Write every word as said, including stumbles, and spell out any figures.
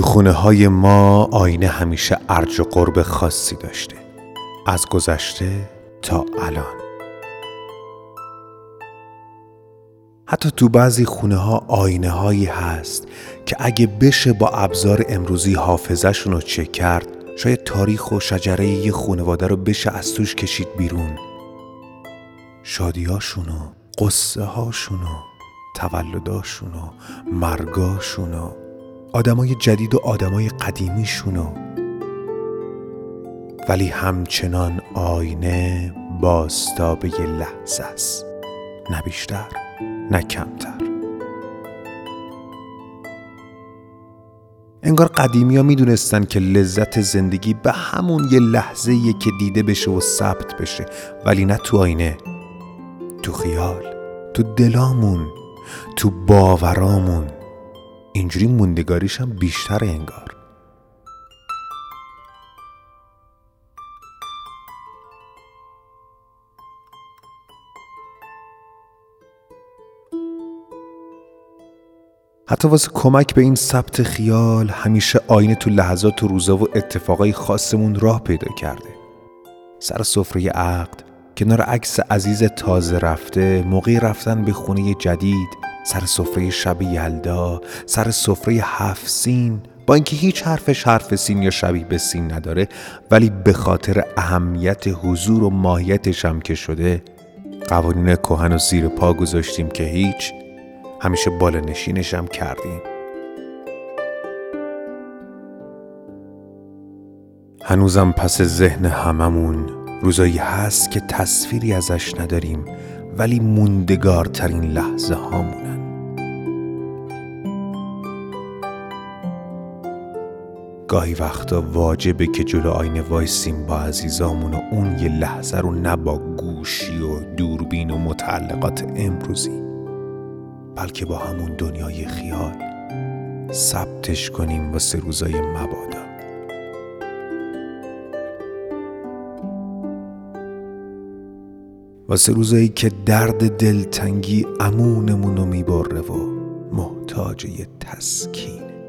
تو خونه های ما آینه همیشه ارج و قرب خاصی داشته، از گذشته تا الان. حتی تو بعضی خونه ها آینه هایی هست که اگه بشه با ابزار امروزی حافظشون رو چک کرد، شاید تاریخ و شجره یه خونواده رو بشه از توش کشید بیرون. شادیاشون و قصه هاشون و تولداشون و مرگاشون و آدمای جدید و آدمای قدیمیشون و، ولی همچنان آینه بازتاب یه لحظه است، نه بیشتر نه کمتر. انگار قدیمی ها می دونستن که لذت زندگی به همون یه لحظه یه که دیده بشه و ثبت بشه، ولی نه تو آینه، تو خیال، تو دلامون، تو باورامون. اینجوری موندگاریش هم بیشتر انگار. حتی واسه کمک به این ثبت خیال همیشه آینه تو لحظات و روزا و اتفاقای خاصمون راه پیدا کرده. سر سفره عقد، کنار عکس عزیز تازه رفته، موقع رفتن به خونه جدید، سر سفره شب یلدا، سر سفره هفت سین. با اینکه هیچ حرفش حرف سین یا شبیه به سین نداره، ولی به خاطر اهمیت حضور و ماهیتش هم که شده، قوانین کهن و زیر پا گذاشتیم که هیچ، همیشه بالا نشینش هم کردیم. هنوزم پس ذهن هممون روزایی هست که تصویری ازش نداریم، ولی موندگارترین لحظه هامونن. گاهی وقتا واجبه که جلو آینه وایسیم با عزیزامون و اون یه لحظه رو نه با گوشی و دوربین و متعلقات امروزی، بلکه با همون دنیای خیال ثبتش کنیم واسه روزای مبادا. واسه روزایی که درد دلتنگی امونمونو میبره و محتاج یه تسکین.